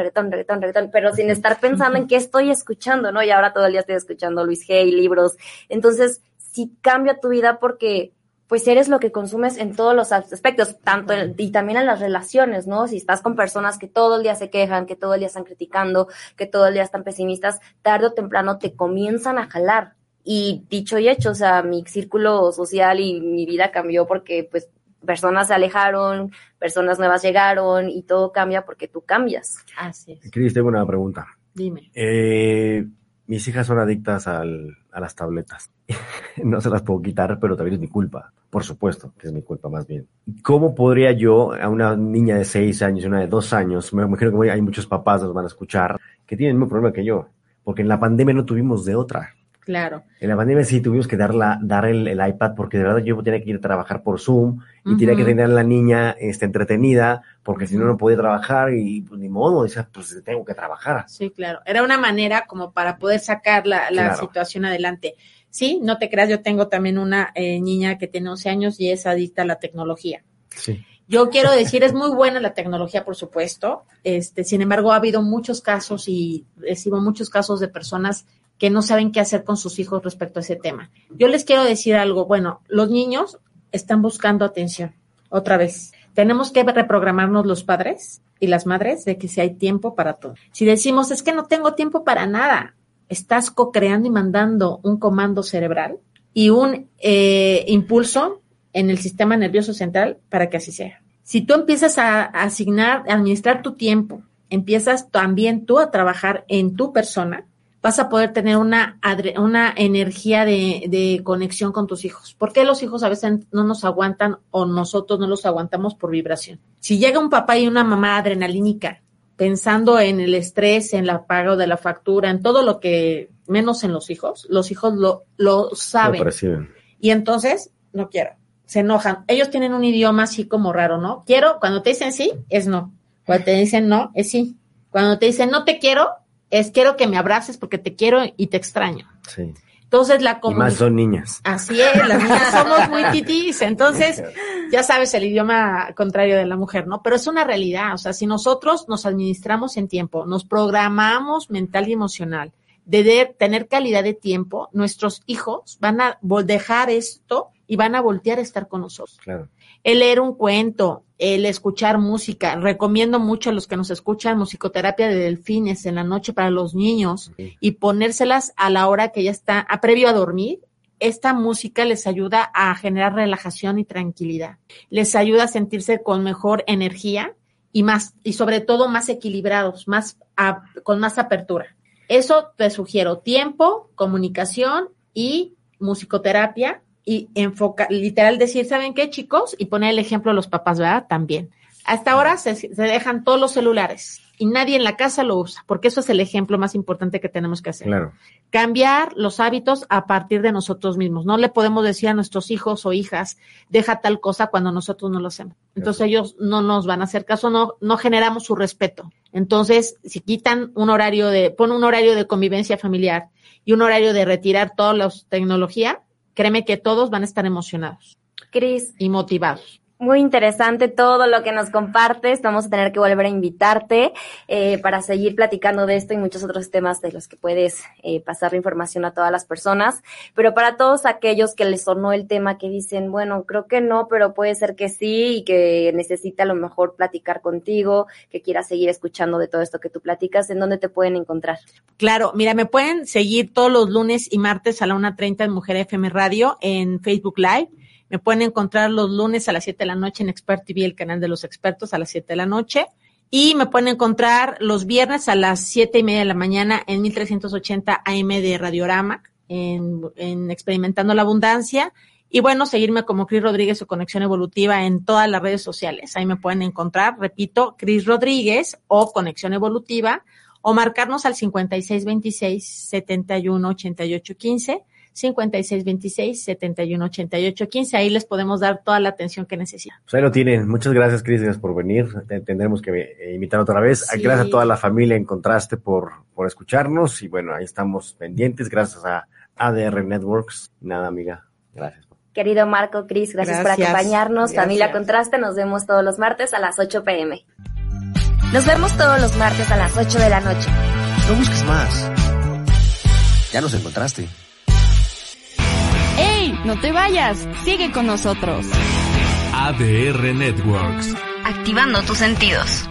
pero sin estar pensando en qué estoy escuchando, ¿no? Y ahora todo el día estoy escuchando Louise Hay, libros. Entonces, sí cambia tu vida porque, pues, eres lo que consumes en todos los aspectos, tanto y también en las relaciones, ¿no? Si estás con personas que todo el día se quejan, que todo el día están criticando, que todo el día están pesimistas, tarde o temprano te comienzan a jalar. Y dicho y hecho, o sea, mi círculo social y mi vida cambió porque, pues, personas se alejaron, personas nuevas llegaron y todo cambia porque tú cambias. Así es. Cris, tengo una pregunta. Dime. Mis hijas son adictas a las tabletas. No se las puedo quitar, pero también es mi culpa. Por supuesto que es mi culpa, más bien. ¿Cómo podría yo, a una niña de 6 años y una de 2 años, me imagino que hay muchos papás que nos van a escuchar, que tienen el mismo problema que yo, porque en la pandemia no tuvimos de otra. Claro. En la pandemia sí tuvimos que dar el iPad, porque de verdad yo tenía que ir a trabajar por Zoom y tenía que tener a la niña entretenida, porque si no, no podía trabajar y pues ni modo, decía, pues tengo que trabajar. Sí, claro. Era una manera como para poder sacar la situación adelante. Sí, no te creas, yo tengo también una niña que tiene 11 años y es adicta a la tecnología. Sí. Yo quiero decir, es muy buena la tecnología, por supuesto. Sin embargo, ha habido muchos casos y recibo muchos casos de personas que no saben qué hacer con sus hijos respecto a ese tema. Yo les quiero decir algo. Bueno, los niños están buscando atención. Otra vez, tenemos que reprogramarnos los padres y las madres de que si hay tiempo para todo. Si decimos, es que no tengo tiempo para nada, estás co-creando y mandando un comando cerebral y un impulso en el sistema nervioso central para que así sea. Si tú empiezas a asignar, a administrar tu tiempo empiezas también tú a trabajar en tu persona, vas a poder tener una energía de conexión con tus hijos. ¿Por qué los hijos a veces no nos aguantan o nosotros no los aguantamos por vibración? Si llega un papá y una mamá adrenalínica, pensando en el estrés, en el pago de la factura, en todo lo que, menos en los hijos lo saben. Lo perciben. Y entonces, no quiero, se enojan. Ellos tienen un idioma así como raro, ¿no? Quiero, cuando te dicen sí, es no. Cuando te dicen no, es sí. Cuando te dicen no te quiero, es quiero que me abraces porque te quiero y te extraño. Sí. Entonces la comunicación. Y más son niñas. Así es, las niñas somos muy titis. Entonces, ya sabes el idioma contrario de la mujer, ¿no? Pero es una realidad. O sea, si nosotros nos administramos en tiempo, nos programamos mental y emocional, de tener calidad de tiempo, nuestros hijos van a dejar esto y van a voltear a estar con nosotros. Claro. El leer un cuento, el escuchar música. Recomiendo mucho a los que nos escuchan musicoterapia de delfines en la noche para los niños, sí, y ponérselas a la hora que ya está, previo a dormir. Esta música les ayuda a generar relajación y tranquilidad. Les ayuda a sentirse con mejor energía y más, y sobre todo más equilibrados, con más apertura. Eso te sugiero: tiempo, comunicación y musicoterapia. Y literal decir, ¿saben qué, chicos? Y poner el ejemplo a los papás, ¿verdad? También. Hasta ahora se dejan todos los celulares y nadie en la casa lo usa, porque eso es el ejemplo más importante que tenemos que hacer. Claro. Cambiar los hábitos a partir de nosotros mismos. No le podemos decir a nuestros hijos o hijas, deja tal cosa cuando nosotros no lo hacemos. Entonces ellos no nos van a hacer caso, no generamos su respeto. Entonces, si quitan pon un horario de convivencia familiar y un horario de retirar toda la tecnología, créeme que todos van a estar emocionados, Cris, y motivados. Muy interesante todo lo que nos compartes. Vamos a tener que volver a invitarte para seguir platicando de esto y muchos otros temas de los que puedes pasar la información a todas las personas. Pero para todos aquellos que les sonó el tema, que dicen, bueno, creo que no, pero puede ser que sí, y que necesita a lo mejor platicar contigo, que quieras seguir escuchando de todo esto que tú platicas, ¿en dónde te pueden encontrar? Claro, mira, me pueden seguir todos los lunes y martes a la 1:30 en Mujer FM Radio en Facebook Live. Me pueden encontrar los lunes a las 7 de la noche en Expert TV, el canal de los expertos, a las 7 de la noche. Y me pueden encontrar los viernes a las 7:30 de la mañana en 1380 AM de Radiorama, en Experimentando la Abundancia. Y bueno, seguirme como Cris Rodríguez o Conexión Evolutiva en todas las redes sociales. Ahí me pueden encontrar, repito, Cris Rodríguez o Conexión Evolutiva, o marcarnos al 5626-718815. 5626-718815. Ahí les podemos dar toda la atención que necesitan. Pues ahí lo tienen. Muchas gracias, Cris, gracias por venir. Tendremos que invitar otra vez. Sí. Gracias a toda la familia en Contraste por escucharnos. Y bueno, ahí estamos pendientes. Gracias a ADR Networks. Nada, amiga. Gracias. Querido Marco, Cris, gracias por acompañarnos. Gracias. Familia Contraste, nos vemos todos los martes a las 8 p.m. Nos vemos todos los martes a las 8 de la noche. No busques más. Ya nos encontraste. No te vayas, sigue con nosotros. ADR Networks. Activando tus sentidos.